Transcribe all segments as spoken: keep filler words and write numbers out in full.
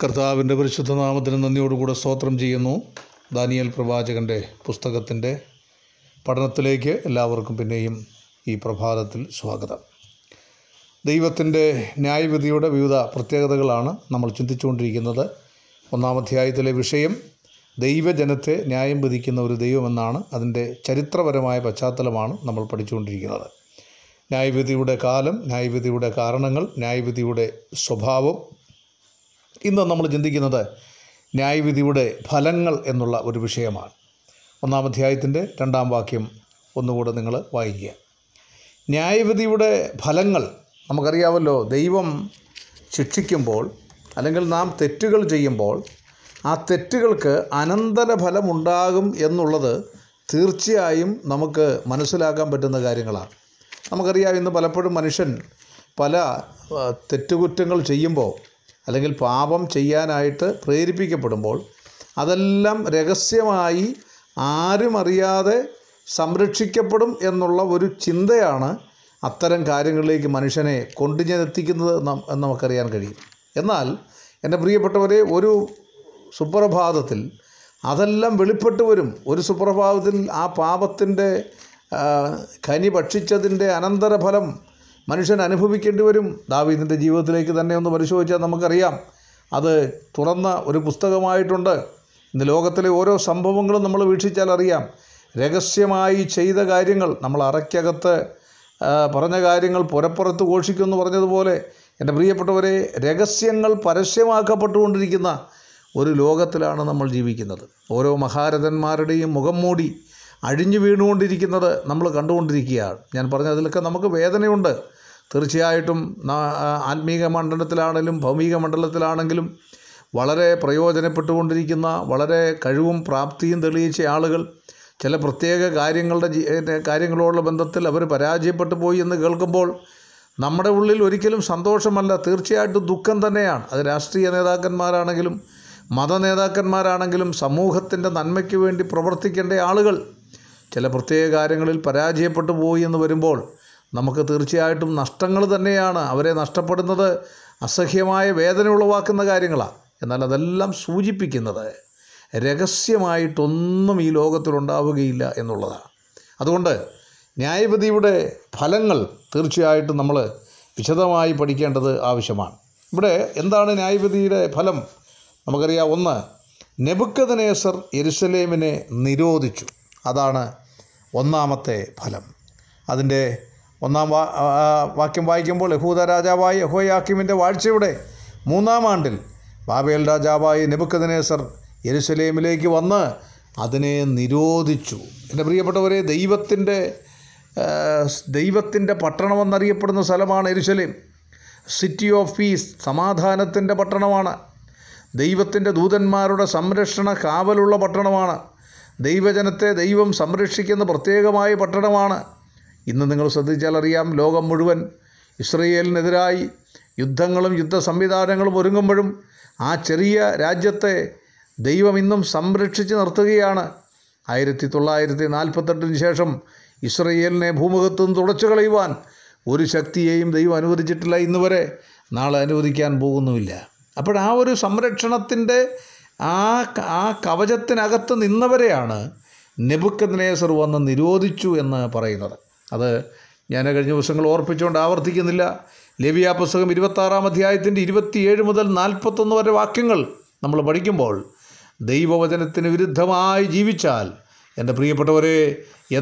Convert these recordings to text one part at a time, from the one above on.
കർത്താവിൻ്റെ പരിശുദ്ധ നാമത്തിന് നന്ദിയോടുകൂടെ സ്തോത്രം ചെയ്യുന്നു. ദാനിയൽ പ്രവാചകൻ്റെ പുസ്തകത്തിൻ്റെ പഠനത്തിലേക്ക് എല്ലാവർക്കും പിന്നെയും ഈ പ്രഭാതത്തിൽ സ്വാഗതം. ദൈവത്തിൻ്റെ ന്യായവിധിയുടെ വിവിധ പ്രത്യേകതകളാണ് നമ്മൾ ചിന്തിച്ചുകൊണ്ടിരിക്കുന്നത്. ഒന്നാം അധ്യായത്തിലെ വിഷയം ദൈവജനത്തെ ന്യായം വിധിക്കുന്ന ഒരു ദൈവമെന്നാണ്. അതിൻ്റെ ചരിത്രപരമായ പശ്ചാത്തലമാണ് നമ്മൾ പഠിച്ചുകൊണ്ടിരിക്കുന്നത്. ന്യായവിധിയുടെ കാലം, ന്യായവിധിയുടെ കാരണങ്ങൾ, ന്യായവിധിയുടെ സ്വഭാവം. ഇന്ന് നമ്മൾ ചിന്തിക്കുന്നത് ന്യായവിധിയുടെ ഫലങ്ങൾ എന്നുള്ള ഒരു വിഷയമാണ്. ഒന്നാം അധ്യായത്തിൻ്റെ രണ്ടാം വാക്യം ഒന്നുകൂടെ നിങ്ങൾ വായിക്കുക. ന്യായവിധിയുടെ ഫലങ്ങൾ നമുക്കറിയാമല്ലോ, ദൈവം ശിക്ഷിക്കുമ്പോൾ അല്ലെങ്കിൽ നാം തെറ്റുകൾ ചെയ്യുമ്പോൾ ആ തെറ്റുകൾക്ക് അനന്തര ഫലമുണ്ടാകും എന്നുള്ളത് തീർച്ചയായും നമുക്ക് മനസ്സിലാക്കാൻ പറ്റുന്ന കാര്യങ്ങളാണ്. നമുക്കറിയാം, ഇന്ന് പലപ്പോഴും മനുഷ്യൻ പല തെറ്റുകുറ്റങ്ങൾ ചെയ്യുമ്പോൾ അല്ലെങ്കിൽ പാപം ചെയ്യാനായിട്ട് പ്രേരിപ്പിക്കപ്പെടുമ്പോൾ അതെല്ലാം രഹസ്യമായി ആരും അറിയാതെ സംരക്ഷിക്കപ്പെടും എന്നുള്ള ഒരു ചിന്തയാണ് അത്തരം കാര്യങ്ങളിലേക്ക് മനുഷ്യനെ കൊണ്ടുചെന്നെത്തിക്കുന്നത് എന്ന് നമുക്കറിയാൻ കഴിയും. എന്നാൽ എൻ്റെ പ്രിയപ്പെട്ടവരെ, ഒരു സുപ്രഭാതത്തിൽ അതെല്ലാം വെളിപ്പെട്ട് വരും. ഒരു സുപ്രഭാതത്തിൽ ആ പാപത്തിൻ്റെ കനി ഭക്ഷിച്ചതിൻ്റെ അനന്തരഫലം മനുഷ്യൻ അനുഭവിക്കേണ്ടി വരും. ദാവീദിൻ്റെ ജീവിതത്തിലേക്ക് തന്നെ ഒന്ന് പരിശോധിച്ചാൽ നമുക്കറിയാം, അത് തുറന്ന ഒരു പുസ്തകമായിട്ടുണ്ട്. ഇന്ന് ലോകത്തിലെ ഓരോ സംഭവങ്ങളും നമ്മൾ വീക്ഷിച്ചാൽ അറിയാം, രഹസ്യമായി ചെയ്ത കാര്യങ്ങൾ, നമ്മൾ അറയ്ക്കകത്ത് പറഞ്ഞ കാര്യങ്ങൾ പുറപ്പുറത്ത് ഘോഷിക്കുമെന്ന് പറഞ്ഞതുപോലെ, എൻ്റെ പ്രിയപ്പെട്ടവരെ, രഹസ്യങ്ങൾ പരസ്യമാക്കപ്പെട്ടുകൊണ്ടിരിക്കുന്ന ഒരു ലോകത്തിലാണ് നമ്മൾ ജീവിക്കുന്നത്. ഓരോ മഹാരഥന്മാരുടെയും മുഖം മൂടി അഴിഞ്ഞു വീണുകൊണ്ടിരിക്കുന്നത് നമ്മൾ കണ്ടുകൊണ്ടിരിക്കുകയാണ്. ഞാൻ പറഞ്ഞ അതിലൊക്കെ നമുക്ക് വേദനയുണ്ട്. തീർച്ചയായിട്ടും ആത്മീക മണ്ഡലത്തിലാണെങ്കിലും ഭൗമിക മണ്ഡലത്തിലാണെങ്കിലും വളരെ പ്രയോജനപ്പെട്ടുകൊണ്ടിരിക്കുന്ന, വളരെ കഴിവും പ്രാപ്തിയും തെളിയിച്ച ആളുകൾ ചില പ്രത്യേക കാര്യങ്ങളുടെ കാര്യങ്ങളോടുള്ള ബന്ധത്തിൽ അവർ പരാജയപ്പെട്ടു പോയി എന്ന് കേൾക്കുമ്പോൾ നമ്മുടെ ഉള്ളിൽ ഒരിക്കലും സന്തോഷമല്ല, തീർച്ചയായിട്ടും ദുഃഖം തന്നെയാണ്. അത് രാഷ്ട്രീയ നേതാക്കന്മാരാണെങ്കിലും മത നേതാക്കന്മാരാണെങ്കിലും സമൂഹത്തിൻ്റെ നന്മയ്ക്ക് വേണ്ടി പ്രവർത്തിക്കേണ്ട ആളുകൾ ചില പ്രത്യേക കാര്യങ്ങളിൽ പരാജയപ്പെട്ടു പോയി എന്ന് വരുമ്പോൾ നമുക്ക് തീർച്ചയായിട്ടും നഷ്ടങ്ങൾ തന്നെയാണ്. അവരെ നഷ്ടപ്പെടുന്നത് അസഹ്യമായ വേദന ഉളവാക്കുന്ന കാര്യങ്ങളാണ്. എന്നാൽ അതെല്ലാം സൂചിപ്പിക്കുന്നത് രഹസ്യമായിട്ടൊന്നും ഈ ലോകത്തിലുണ്ടാവുകയില്ല എന്നുള്ളതാണ്. അതുകൊണ്ട് ന്യായവിധിയുടെ ഫലങ്ങൾ തീർച്ചയായിട്ടും നമ്മൾ വിശദമായി പഠിക്കേണ്ടത് ആവശ്യമാണ്. ഇവിടെ എന്താണ് ന്യായവിധിയുടെ ഫലം നമുക്കറിയാം. ഒന്ന്, നെബൂഖദ്നേസർ യെരൂശലേമിനെ നിരോധിച്ചു. അതാണ് ഒന്നാമത്തെ ഫലം. അതിൻ്റെ ഒന്നാം വാ വാക്യം വായിക്കുമ്പോൾ, യഹൂദ രാജാവായ യെഹോയാക്കീമിൻ്റെ വാഴ്ചയുടെ മൂന്നാം ആണ്ടിൽ ബാബേൽ രാജാവായ നെബൂഖദ്നേസർ യെരൂശലേമിലേക്ക് വന്ന് അതിനെ നിരോധിച്ചു. എൻ്റെ പ്രിയപ്പെട്ടവരെ, ദൈവത്തിൻ്റെ ദൈവത്തിൻ്റെ പട്ടണമെന്നറിയപ്പെടുന്ന സ്ഥലമാണ് യെരൂശലേം. സിറ്റി ഓഫ് പീസ്, സമാധാനത്തിൻ്റെ പട്ടണമാണ്. ദൈവത്തിൻ്റെ ദൂതന്മാരുടെ സംരക്ഷണ കാവലുള്ള പട്ടണമാണ്. ദൈവജനത്തെ ദൈവം സംരക്ഷിക്കുന്ന പ്രത്യേകമായ പട്ടണമാണ്. ഇന്ന് നിങ്ങൾ ശ്രദ്ധിച്ചാൽ അറിയാം, ലോകം മുഴുവൻ ഇസ്രയേലിനെതിരായി യുദ്ധങ്ങളും യുദ്ധ സംവിധാനങ്ങളും ഒരുങ്ങുമ്പോഴും ആ ചെറിയ രാജ്യത്തെ ദൈവം ഇന്നും സംരക്ഷിച്ച് നിർത്തുകയാണ്. ആയിരത്തി തൊള്ളായിരത്തി നാൽപ്പത്തെട്ടിന് ശേഷം ഇസ്രയേലിനെ ഭൂമുഖത്തു നിന്ന് തുടച്ചു കളയുവാൻ ഒരു ശക്തിയെയും ദൈവം അനുവദിച്ചിട്ടില്ല, ഇന്ന് വരെ, നാളെ അനുവദിക്കാൻ പോകുന്നുമില്ല. അപ്പോഴാ ഒരു സംരക്ഷണത്തിൻ്റെ ആ ആ കവചത്തിനകത്ത് നിന്നവരെയാണ് നെബൂഖദ്നേസർ വന്ന് നിരോധിച്ചു എന്ന് പറയുന്നത്. അത് ഞാൻ കഴിഞ്ഞ ദിവസങ്ങൾ ഓർപ്പിച്ചുകൊണ്ട് ആവർത്തിക്കുന്നില്ല. ലെവ്യാ പുസ്തകം ഇരുപത്താറാം അധ്യായത്തിൻ്റെ ഇരുപത്തിയേഴ് മുതൽ നാൽപ്പത്തൊന്ന് വരെ വാക്യങ്ങൾ നമ്മൾ പഠിക്കുമ്പോൾ, ദൈവവചനത്തിന് വിരുദ്ധമായി ജീവിച്ചാൽ എൻ്റെ പ്രിയപ്പെട്ടവരെ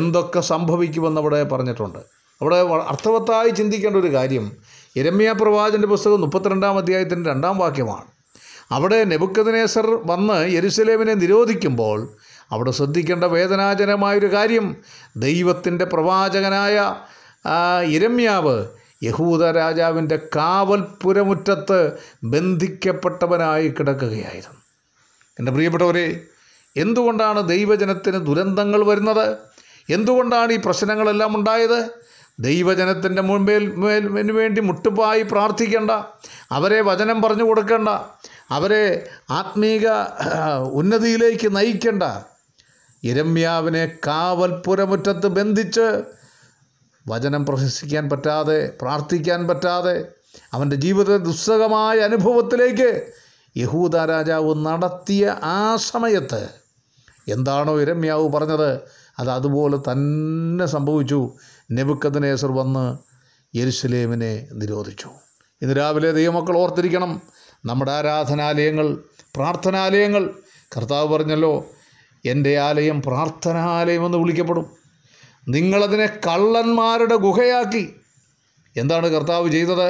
എന്തൊക്കെ സംഭവിക്കുമെന്ന് അവിടെ പറഞ്ഞിട്ടുണ്ട്. അവിടെ അർത്ഥവത്തായി ചിന്തിക്കേണ്ട ഒരു കാര്യം യിരെമ്യാ പ്രവാചകൻ്റെ പുസ്തകം മുപ്പത്തിരണ്ടാം അധ്യായത്തിൻ്റെ രണ്ടാം വാക്യമാണ്. അവിടെ നെബൂഖദ്നേസർ വന്ന് യെരൂശലേമിനെ നിരോധിക്കുമ്പോൾ അവിടെ ശ്രദ്ധിക്കേണ്ട വേദനാജനമായൊരു കാര്യം, ദൈവത്തിൻ്റെ പ്രവാചകനായ യിരെമ്യാവ് യഹൂദ രാജാവിൻ്റെ കാവൽപ്പുരമുറ്റത്ത് ബന്ധിക്കപ്പെട്ടവനായി കിടക്കുകയായിരുന്നു. എൻ്റെ പ്രിയപ്പെട്ടവരെ, എന്തുകൊണ്ടാണ് ദൈവജനത്തിന് ദുരന്തങ്ങൾ വരുന്നത്? എന്തുകൊണ്ടാണ് ഈ പ്രശ്നങ്ങളെല്ലാം ഉണ്ടായത്? ദൈവജനത്തിൻ്റെ മുൻപേൽ മേൽനു വേണ്ടി മുട്ടുപായി പ്രാർത്ഥിക്കേണ്ട, അവരെ വചനം പറഞ്ഞു കൊടുക്കേണ്ട, അവരെ ആത്മീക ഉന്നതിയിലേക്ക് നയിക്കേണ്ട യിരെമ്യാവിനെ കാവൽപ്പുരമുറ്റത്ത് ബന്ധിച്ച് വചനം പ്രശംസിക്കാൻ പറ്റാതെ, പ്രാർത്ഥിക്കാൻ പറ്റാതെ, അവൻ്റെ ജീവിതത്തെ ദുസ്സഹമായ അനുഭവത്തിലേക്ക് യഹൂദ രാജാവ് നടത്തിയ ആ സമയത്ത് എന്താണോ യിരെമ്യാവ് പറഞ്ഞത് അത് അതുപോലെ തന്നെ സംഭവിച്ചു. നെബൂഖദ്നേസർ വന്ന് യെരൂശലേമിനെ നിരോധിച്ചു. ഇന്ന് രാവിലെ ദൈവമക്കൾ ഓർത്തിരിക്കണം, നമ്മുടെ ആരാധനാലയങ്ങൾ, പ്രാർത്ഥനാലയങ്ങൾ, കർത്താവ് പറഞ്ഞല്ലോ എൻ്റെ ആലയം പ്രാർത്ഥനാലയം എന്ന് വിളിക്കപ്പെടും, നിങ്ങളതിനെ കള്ളന്മാരുടെ ഗുഹയാക്കി. എന്താണ് കർത്താവ് ചെയ്തത്?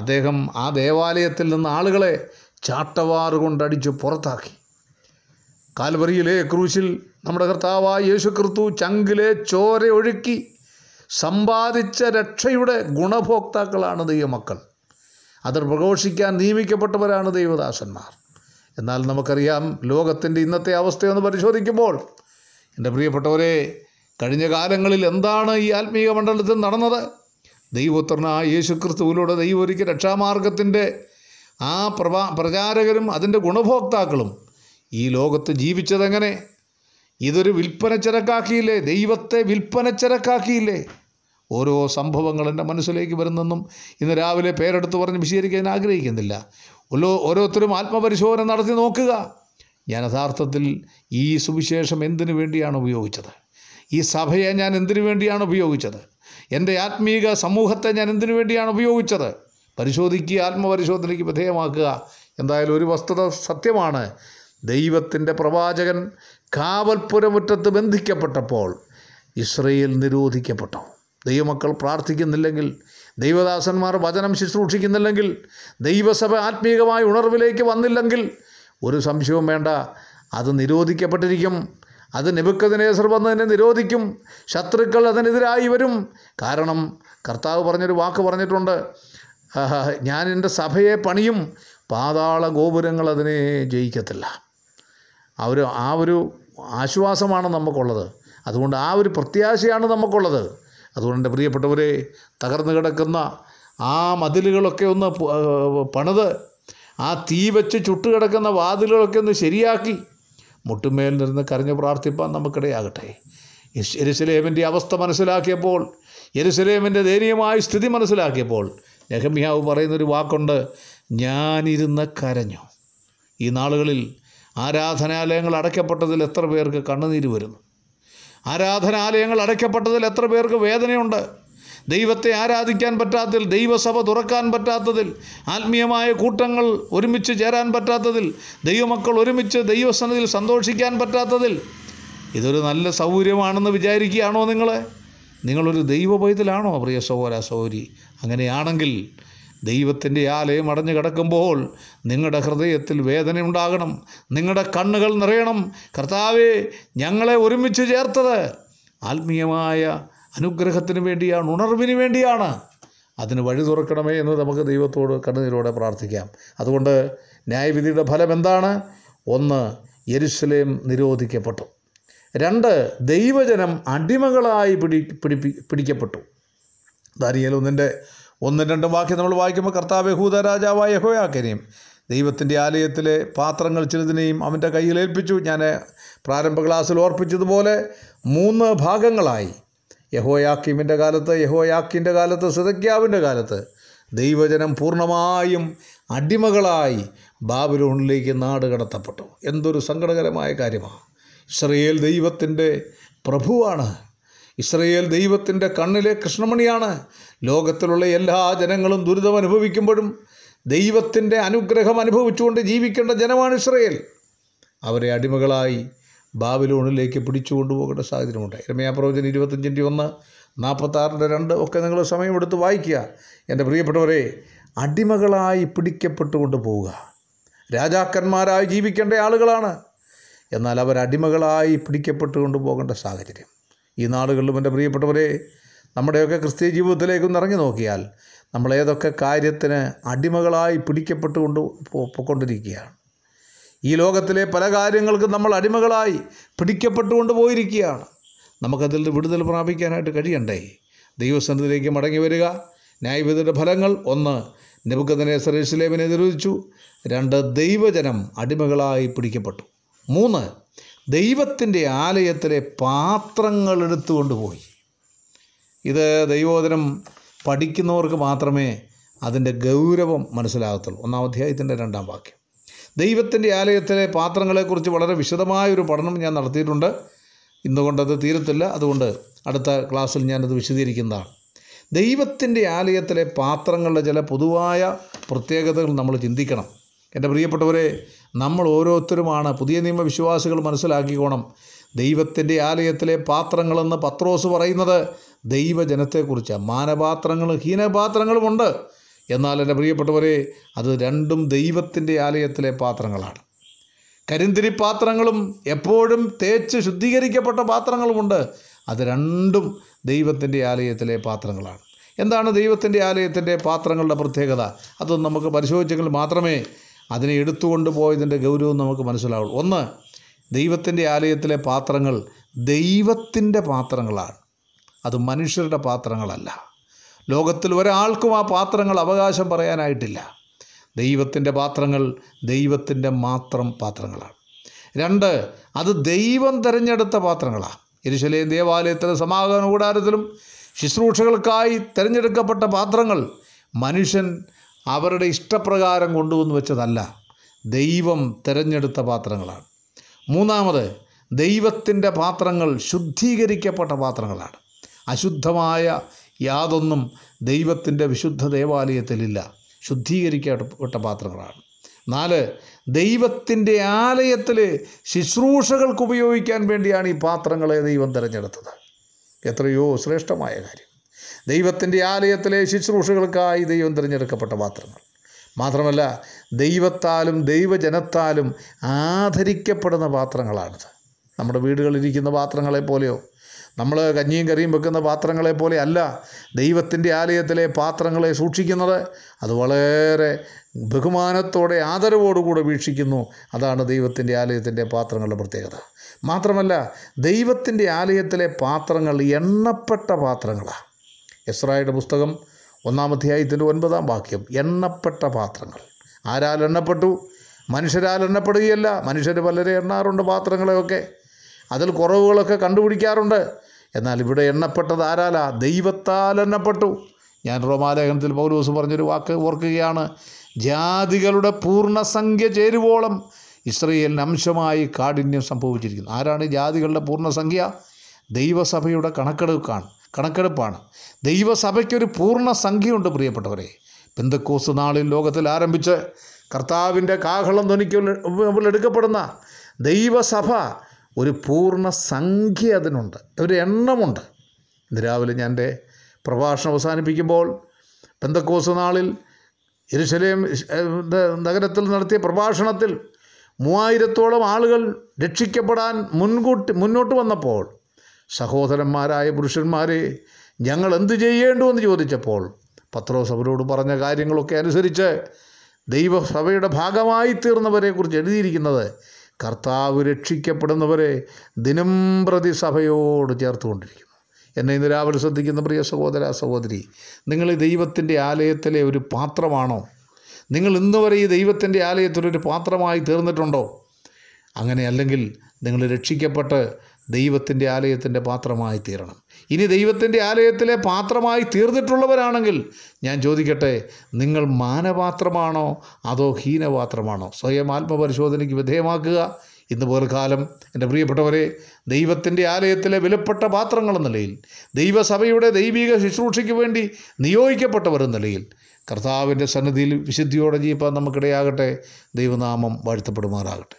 അദ്ദേഹം ആ ദേവാലയത്തിൽ നിന്ന് ആളുകളെ ചാട്ടവാറുകൊണ്ടടിച്ച് പുറത്താക്കി. കാൽവരിയിലെ ക്രൂശിൽ നമ്മുടെ കർത്താവായ യേശു ക്രിസ്തു ചങ്കിലെ ചോര ഒഴുക്കി സമ്പാദിച്ച രക്ഷയുടെ ഗുണഭോക്താക്കളാണ് ദൈവമക്കൾ. അത് പ്രഘോഷിക്കാൻ നിയമിക്കപ്പെട്ടവരാണ് ദൈവദാസന്മാർ. എന്നാൽ നമുക്കറിയാം ലോകത്തിൻ്റെ ഇന്നത്തെ അവസ്ഥയൊന്ന് പരിശോധിക്കുമ്പോൾ, എൻ്റെ പ്രിയപ്പെട്ടവരെ, കഴിഞ്ഞ കാലങ്ങളിൽ എന്താണ് ഈ ആത്മീയ മണ്ഡലത്തിൽ നടന്നത്? ദൈവപുത്രനായ യേശു ക്രിസ്തുവിലൂടെ ദൈവം ഒരുക്കിയ രക്ഷാമാർഗത്തിൻ്റെ ആ പ്രവാ പ്രചാരകരും അതിൻ്റെ ഗുണഭോക്താക്കളും ഈ ലോകത്ത് ജീവിച്ചതെങ്ങനെ? ഇതൊരു വിൽപ്പന ചരക്കാക്കിയില്ലേ? ദൈവത്തെ വിൽപ്പന ചരക്കാക്കിയില്ലേ? ഓരോ സംഭവങ്ങൾ എൻ്റെ മനസ്സിലേക്ക് വരുന്നെന്നും ഇന്ന് രാവിലെ പേരെടുത്ത് പറഞ്ഞ് വിശദീകരിക്കാൻ ആഗ്രഹിക്കുന്നില്ല. ഓരോ ഓരോരുത്തരും ആത്മപരിശോധന നടത്തി നോക്കുക, ഞാൻ യഥാർത്ഥത്തിൽ ഈ സുവിശേഷം എന്തിനു വേണ്ടിയാണ് ഉപയോഗിച്ചത്? ഈ സഭയെ ഞാൻ എന്തിനു വേണ്ടിയാണ് ഉപയോഗിച്ചത്? എൻ്റെ ആത്മീക സമൂഹത്തെ ഞാൻ എന്തിനു വേണ്ടിയാണ് ഉപയോഗിച്ചത്? പരിശോധിക്കുക, ആത്മപരിശോധനയ്ക്ക് വിധേയമാക്കുക. എന്തായാലും ഒരു വസ്തുത സത്യമാണ്, ദൈവത്തിൻ്റെ പ്രവാചകൻ കാവൽപ്പുരമുറ്റത്ത് ബന്ധിക്കപ്പെട്ടപ്പോൾ ഇസ്രയേൽ നിരോധിക്കപ്പെട്ടു. ദൈവമക്കൾ പ്രാർത്ഥിക്കുന്നില്ലെങ്കിൽ, ദൈവദാസന്മാർ വചനം ശുശ്രൂഷിക്കുന്നില്ലെങ്കിൽ, ദൈവസഭ ആത്മീകമായ ഉണർവിലേക്ക് വന്നില്ലെങ്കിൽ ഒരു സംശയവും വേണ്ട, അത് നിരോധിക്കപ്പെട്ടിരിക്കും. അത് നെബൂഖദ്നേസർ വന്നതിനെ നിരോധിക്കും. ശത്രുക്കൾ അതിനെതിരായി വരും. കാരണം കർത്താവ് പറഞ്ഞൊരു വാക്ക് പറഞ്ഞിട്ടുണ്ട്, ഞാൻ എൻ്റെ സഭയെ പണിയും, പാതാള ഗോപുരങ്ങൾ അതിനെ ജയിക്കത്തില്ല. ആ ഒരു ആ ഒരു ആശ്വാസമാണ് നമുക്കുള്ളത്. അതുകൊണ്ട് ആ ഒരു പ്രത്യാശയാണ് നമുക്കുള്ളത്. അതുകൊണ്ട് എൻ്റെ പ്രിയപ്പെട്ടവരെ, തകർന്നു കിടക്കുന്ന ആ മതിലുകളൊക്കെ ഒന്ന് പണിത്, ആ തീ വെച്ച് ചുട്ടുകിടക്കുന്ന വാതിലുകളൊക്കെ ഒന്ന് ശരിയാക്കി മുട്ടുമേൽ നിന്ന് കരഞ്ഞു പ്രാർത്ഥിപ്പാൻ നമുക്കിടയാകട്ടെ. യെരൂശലേമിൻ്റെ അവസ്ഥ മനസ്സിലാക്കിയപ്പോൾ, യെരൂശലേമിൻ്റെ ദയനീയമായ സ്ഥിതി മനസ്സിലാക്കിയപ്പോൾ നെഹെമ്യാവ് പറയുന്നൊരു വാക്കുണ്ട്, ഞാനിരുന്ന് കരഞ്ഞു. ഈ നാളുകളിൽ ആരാധനാലയങ്ങൾ അടയ്ക്കപ്പെട്ടതിൽ എത്ര പേർക്ക് കണ്ണുനീര് വരുന്നു? ആരാധനാലയങ്ങൾ അടയ്ക്കപ്പെട്ടതിൽ എത്ര പേർക്ക് വേദനയുണ്ട്? ദൈവത്തെ ആരാധിക്കാൻ പറ്റാത്തതിൽ, ദൈവസഭ തുറക്കാൻ പറ്റാത്തതിൽ, ആത്മീയമായ കൂട്ടങ്ങൾ ഒരുമിച്ച് ചേരാൻ പറ്റാത്തതിൽ, ദൈവമക്കൾ ഒരുമിച്ച് ദൈവസന്നിധിയിൽ സന്തോഷിക്കാൻ പറ്റാത്തതിൽ. ഇതൊരു നല്ല സൗകര്യമാണെന്ന് വിചാരിക്കുകയാണോ നിങ്ങൾ? നിങ്ങളൊരു ദൈവ പൈതലാണോ പ്രിയ സഹോദര സഹോദരി? അങ്ങനെയാണെങ്കിൽ ദൈവത്തിൻ്റെ ആലയം അടഞ്ഞു കിടക്കുമ്പോൾ നിങ്ങളുടെ ഹൃദയത്തിൽ വേദന ഉണ്ടാകണം, നിങ്ങളുടെ കണ്ണുകൾ നിറയണം. കർത്താവേ, ഞങ്ങളെ ഒരുമിച്ച് ചേർത്തത് ആത്മീയമായ അനുഗ്രഹത്തിന് വേണ്ടിയാണ്, ഉണർവിന് വേണ്ടിയാണ്. അതിന് വഴി തുറക്കണമേ എന്ന് നമുക്ക് ദൈവത്തോട് കണ്ണുനീരോടെ പ്രാർത്ഥിക്കാം. അതുകൊണ്ട് ന്യായവിധിയുടെ ഫലം എന്താണ്? ഒന്ന്, യെരൂശലേം നിരോധിക്കപ്പെട്ടു. രണ്ട്, ദൈവജനം അടിമകളായി പിടി പിടിപ്പി പിടിക്കപ്പെട്ടു ദാനിയൽ ഒന്നിൻ്റെ ഒന്നും രണ്ടും വാക്യം നമ്മൾ വായിക്കുമ്പോൾ, കർത്താവ് യഹൂദ രാജാവായ യെഹോയാക്കീം ദൈവത്തിൻ്റെ ആലയത്തിലെ പാത്രങ്ങൾ ചിലതിനെയും അവൻ്റെ കയ്യിൽ ഏൽപ്പിച്ചു. ഞാൻ പ്രാരംഭ ക്ലാസ്സിൽ ഓർപ്പിച്ചതുപോലെ മൂന്ന് ഭാഗങ്ങളായി, യെഹോയാക്കീമിൻ്റെ കാലത്ത്, യെഹോയാക്കീൻ്റെ കാലത്ത്, സിതക്യാവിൻ്റെ കാലത്ത് ദൈവജനം പൂർണ്ണമായും അടിമകളായി ബാബിലോണിലേക്ക് നാട് കടത്തപ്പെട്ടു. എന്തൊരു സങ്കടകരമായ കാര്യമാണ്! ഇസ്രയേൽ ദൈവത്തിൻ്റെ പ്രഭുവാണ്, ഇസ്രയേൽ ദൈവത്തിൻ്റെ കണ്ണിലെ കൃഷ്ണമണിയാണ്. ലോകത്തിലുള്ള എല്ലാ ജനങ്ങളും ദുരിതം അനുഭവിക്കുമ്പോഴും ദൈവത്തിൻ്റെ അനുഗ്രഹം അനുഭവിച്ചുകൊണ്ട് ജീവിക്കേണ്ട ജനമാണ് ഇസ്രയേൽ. അവരെ അടിമകളായി ബാബിലോണിലേക്ക് പിടിച്ചു കൊണ്ടുപോകേണ്ട സാഹചര്യമുണ്ട്. യിരെമ്യാ പ്രവചനം ഇരുപത്തഞ്ചിൻ്റെ ഒന്ന്, നാൽപ്പത്താറിൻ്റെ രണ്ട് ഒക്കെ നിങ്ങൾ സമയമെടുത്ത് വായിക്കുക. എൻ്റെ പ്രിയപ്പെട്ടവരെ, അടിമകളായി പിടിക്കപ്പെട്ടു കൊണ്ട് പോവുക. രാജാക്കന്മാരായി ജീവിക്കേണ്ട ആളുകളാണ്, എന്നാൽ അവരടിമകളായി പിടിക്കപ്പെട്ടു കൊണ്ട് പോകേണ്ട സാഹചര്യം ഈ നാളുകളിലും. എൻ്റെ പ്രിയപ്പെട്ടവരെ, നമ്മുടെയൊക്കെ ക്രിസ്തീയ ജീവിതത്തിലേക്കൊന്ന് ഇറങ്ങി നോക്കിയാൽ നമ്മളേതൊക്കെ കാര്യത്തിന് അടിമകളായി പിടിക്കപ്പെട്ടു കൊണ്ട് പൊക്കൊണ്ടിരിക്കുകയാണ്. ഈ ലോകത്തിലെ പല കാര്യങ്ങൾക്കും നമ്മൾ അടിമകളായി പിടിക്കപ്പെട്ടു കൊണ്ട് പോയിരിക്കുകയാണ്. നമുക്കതിൽ നിന്ന് വിടുതൽ പ്രാപിക്കാനായിട്ട് കഴിയണ്ടേ? ദൈവസന്നിധിയിലേക്ക് മടങ്ങി വരിക. ന്യായവിധിയുടെ ഫലങ്ങൾ: ഒന്ന്, നെബൂഖദ്നേസർ യെരൂശലേമിനെ നിരോധിച്ചു. രണ്ട്, ദൈവജനം അടിമകളായി പിടിക്കപ്പെട്ടു. മൂന്ന്, ദൈവത്തിൻ്റെ ആലയത്തിലെ പാത്രങ്ങൾ എടുത്തുകൊണ്ട് പോയി. ഇത് ദൈവോധനം പഠിക്കുന്നവർക്ക് മാത്രമേ അതിൻ്റെ ഗൗരവം മനസ്സിലാകത്തുള്ളൂ. ഒന്നാം അധ്യായത്തിൻ്റെ രണ്ടാം വാക്യം. ദൈവത്തിൻ്റെ ആലയത്തിലെ പാത്രങ്ങളെക്കുറിച്ച് വളരെ വിശദമായൊരു പഠനം ഞാൻ നടത്തിയിട്ടുണ്ട്. ഇന്നുകൊണ്ടത് തീരത്തില്ല, അതുകൊണ്ട് അടുത്ത ക്ലാസ്സിൽ ഞാനത് വിശദീകരിക്കുന്നതാണ്. ദൈവത്തിൻ്റെ ആലയത്തിലെ പാത്രങ്ങളുടെ ചില പൊതുവായ പ്രത്യേകതകൾ നമ്മൾ ചിന്തിക്കണം. എൻ്റെ പ്രിയപ്പെട്ടവരെ, നമ്മൾ ഓരോരുത്തരുമാണ് പുതിയ നിയമവിശ്വാസികൾ മനസ്സിലാക്കിക്കോണം. ദൈവത്തിൻ്റെ ആലയത്തിലെ പാത്രങ്ങളെന്ന് പത്രോസ് പറയുന്നത് ദൈവജനത്തെക്കുറിച്ചാണ്. മാനപാത്രങ്ങളും ഹീനപാത്രങ്ങളുമുണ്ട്, എന്നാൽ എൻ്റെ പ്രിയപ്പെട്ടവരെ, അത് രണ്ടും ദൈവത്തിൻ്റെ ആലയത്തിലെ പാത്രങ്ങളാണ്. കരിന്തിരി പാത്രങ്ങളും എപ്പോഴും തേച്ച് ശുദ്ധീകരിക്കപ്പെട്ട പാത്രങ്ങളുമുണ്ട്. അത് രണ്ടും ദൈവത്തിൻ്റെ ആലയത്തിലെ പാത്രങ്ങളാണ്. എന്താണ് ദൈവത്തിൻ്റെ ആലയത്തിൻ്റെ പാത്രങ്ങളുടെ പ്രത്യേകത? അതൊന്ന് നമുക്ക് പരിശോധിച്ചെങ്കിൽ മാത്രമേ അതിനെ എടുത്തുകൊണ്ട് പോയതിൻ്റെ ഗൗരവം നമുക്ക് മനസ്സിലാവുള്ളൂ. ഒന്ന്, ദൈവത്തിൻ്റെ ആലയത്തിലെ പാത്രങ്ങൾ ദൈവത്തിൻ്റെ പാത്രങ്ങളാണ്, അത് മനുഷ്യരുടെ പാത്രങ്ങളല്ല. ലോകത്തിൽ ഒരാൾക്കും ആ പാത്രങ്ങൾ അവകാശം പറയാനായിട്ടില്ല. ദൈവത്തിൻ്റെ പാത്രങ്ങൾ ദൈവത്തിൻ്റെ മാത്രം പാത്രങ്ങളാണ്. രണ്ട്, അത് ദൈവം തിരഞ്ഞെടുത്ത പാത്രങ്ങളാണ്. യെരൂശലേം ദേവാലയത്തിലെ സമാഗമന കൂടാരത്തിലും ശുശ്രൂഷകൾക്കായി തിരഞ്ഞെടുക്കപ്പെട്ട പാത്രങ്ങൾ മനുഷ്യൻ അവരുടെ ഇഷ്ടപ്രകാരം കൊണ്ടുവന്ന് വെച്ചതല്ല, ദൈവം തിരഞ്ഞെടുത്ത പാത്രങ്ങളാണ്. മൂന്നാമത്, ദൈവത്തിൻ്റെ പാത്രങ്ങൾ ശുദ്ധീകരിക്കപ്പെട്ട പാത്രങ്ങളാണ്. അശുദ്ധമായ യാതൊന്നും ദൈവത്തിൻ്റെ വിശുദ്ധ ദേവാലയത്തിലില്ല, ശുദ്ധീകരിക്കപ്പെട്ട പാത്രങ്ങളാണ്. നാല്, ദൈവത്തിൻ്റെ ആലയത്തിൽ ശുശ്രൂഷകൾക്ക് ഉപയോഗിക്കാൻ വേണ്ടിയാണ് ഈ പാത്രങ്ങളെ ദൈവം തിരഞ്ഞെടുത്തത്. എത്രയോ ശ്രേഷ്ഠമായ കാര്യം. ദൈവത്തിൻ്റെ ആലയത്തിലെ ശുശ്രൂഷകൾക്കായി ദൈവം തിരഞ്ഞെടുക്കപ്പെട്ട പാത്രങ്ങൾ. മാത്രമല്ല, ദൈവത്താലും ദൈവജനത്താലും ആദരിക്കപ്പെടുന്ന പാത്രങ്ങളാണിത്. നമ്മുടെ വീടുകളിലിരിക്കുന്ന പാത്രങ്ങളെ പോലെയോ നമ്മൾ കഞ്ഞിയും കറിയും വെക്കുന്ന പാത്രങ്ങളെ പോലെ അല്ല ദൈവത്തിൻ്റെ ആലയത്തിലെ പാത്രങ്ങളെ സൂക്ഷിക്കുന്നത്. അത് വളരെ ബഹുമാനത്തോടെ ആദരവോടുകൂടെ വീക്ഷിക്കുന്നു. അതാണ് ദൈവത്തിൻ്റെ ആലയത്തിൻ്റെ പാത്രങ്ങളുടെ പ്രത്യേകത. മാത്രമല്ല, ദൈവത്തിൻ്റെ ആലയത്തിലെ പാത്രങ്ങൾ എണ്ണപ്പെട്ട പാത്രങ്ങളാണ്. എസ്രായുടെ പുസ്തകം ഒന്നാം അധ്യായത്തിൻ്റെ ഒൻപതാം വാക്യം, എണ്ണപ്പെട്ട പാത്രങ്ങൾ. ആരാൽ എണ്ണപ്പെട്ടു? മനുഷ്യരാൽ എണ്ണപ്പെടുകയല്ല. മനുഷ്യർ പലരെ എണ്ണാറുണ്ട് പാത്രങ്ങളെയൊക്കെ, അതിൽ കുറവുകളൊക്കെ കണ്ടുപിടിക്കാറുണ്ട്. എന്നാൽ ഇവിടെ എണ്ണപ്പെട്ടത് ആരാല? ദൈവത്താൽ എണ്ണപ്പെട്ടു. ഞാൻ റോമാലേഖനത്തിൽ പൗലോസ് പറഞ്ഞൊരു വാക്ക് ഓർക്കുകയാണ്, ജാതികളുടെ പൂർണ്ണസംഖ്യ ചേരുവോളം ഇസ്രയേലിന് അംശമായി കാഠിന്യം സംഭവിച്ചിരിക്കുന്നു. ആരാണ് ജാതികളുടെ പൂർണ്ണസംഖ്യ? ദൈവസഭയുടെ കണക്കെടുക്കാണ് കണക്കെടുപ്പാണ് ദൈവസഭയ്ക്കൊരു പൂർണ്ണസംഖ്യയുണ്ട്. പ്രിയപ്പെട്ടവരെ, പെന്തക്കോസ്ത് നാളിൽ ലോകത്തിൽ ആരംഭിച്ച് കർത്താവിൻ്റെ കാഹളം ധ്വനിക്കുമ്പോൾ ദൈവസഭ ഒരു പൂർണ്ണ സംഖ്യ അതിനുണ്ട്, ഒരു എണ്ണമുണ്ട്. ഇന്ന് രാവിലെ ഞാൻ എൻ്റെ പ്രഭാഷണം അവസാനിപ്പിക്കുമ്പോൾ പെന്തക്കോസ്ത് നാളിൽ യെരൂശലേം നഗരത്തിൽ നടത്തിയ പ്രഭാഷണത്തിൽ മൂവായിരത്തോളം ആളുകൾ രക്ഷിക്കപ്പെടാൻ മുൻകൂട്ടി മുന്നോട്ട് വന്നപ്പോൾ സഹോദരന്മാരായ പുരുഷന്മാരെ ഞങ്ങൾ എന്ത് ചെയ്യേണ്ടുവെന്ന് ചോദിച്ചപ്പോൾ പത്രോസ് അവരോട് പറഞ്ഞ കാര്യങ്ങളൊക്കെ അനുസരിച്ച് ദൈവസഭയുടെ ഭാഗമായി തീർന്നവരെക്കുറിച്ച് എഴുതിയിരിക്കുന്നത് കർത്താവ് രക്ഷിക്കപ്പെടുന്നവരെ ദിനം പ്രതി സഭയോട് ചേർത്തുകൊണ്ടിരിക്കുന്നു. എന്നെ ഇന്ന് രാവിലെ ശ്രദ്ധിക്കുന്ന പ്രിയ സഹോദര സഹോദരി, നിങ്ങൾ ഈ ദൈവത്തിൻ്റെ ആലയത്തിലെ ഒരു പാത്രമാണോ? നിങ്ങൾ ഇന്ന് വരെ ഈ ദൈവത്തിൻ്റെ ആലയത്തിലൊരു പാത്രമായി തീർന്നിട്ടുണ്ടോ? അങ്ങനെ അല്ലെങ്കിൽ നിങ്ങൾ രക്ഷിക്കപ്പെട്ട് ദൈവത്തിൻ്റെ ആലയത്തിൻ്റെ പാത്രമായി തീരണം. ഇനി ദൈവത്തിൻ്റെ ആലയത്തിലെ പാത്രമായി തീർന്നിട്ടുള്ളവരാണെങ്കിൽ ഞാൻ ചോദിക്കട്ടെ, നിങ്ങൾ മാനപാത്രമാണോ അതോ ഹീനപാത്രമാണോ? സ്വയം ആത്മപരിശോധനയ്ക്ക് വിധേയമാക്കുക. ഇന്ന് പോൽക്കാലം എൻ്റെ പ്രിയപ്പെട്ടവരെ, ദൈവത്തിൻ്റെ ആലയത്തിലെ വിലപ്പെട്ട പാത്രങ്ങളെന്ന നിലയിൽ, ദൈവസഭയുടെ ദൈവിക ശുശ്രൂഷയ്ക്ക് വേണ്ടി നിയോഗിക്കപ്പെട്ടവരെന്ന നിലയിൽ കർത്താവിൻ്റെ സന്നിധിയിൽ വിശുദ്ധിയോടെ ജീവിക്കാൻ നമുക്കിടയാകട്ടെ. ദൈവനാമം വാഴ്ത്തപ്പെടുമാറാകട്ടെ.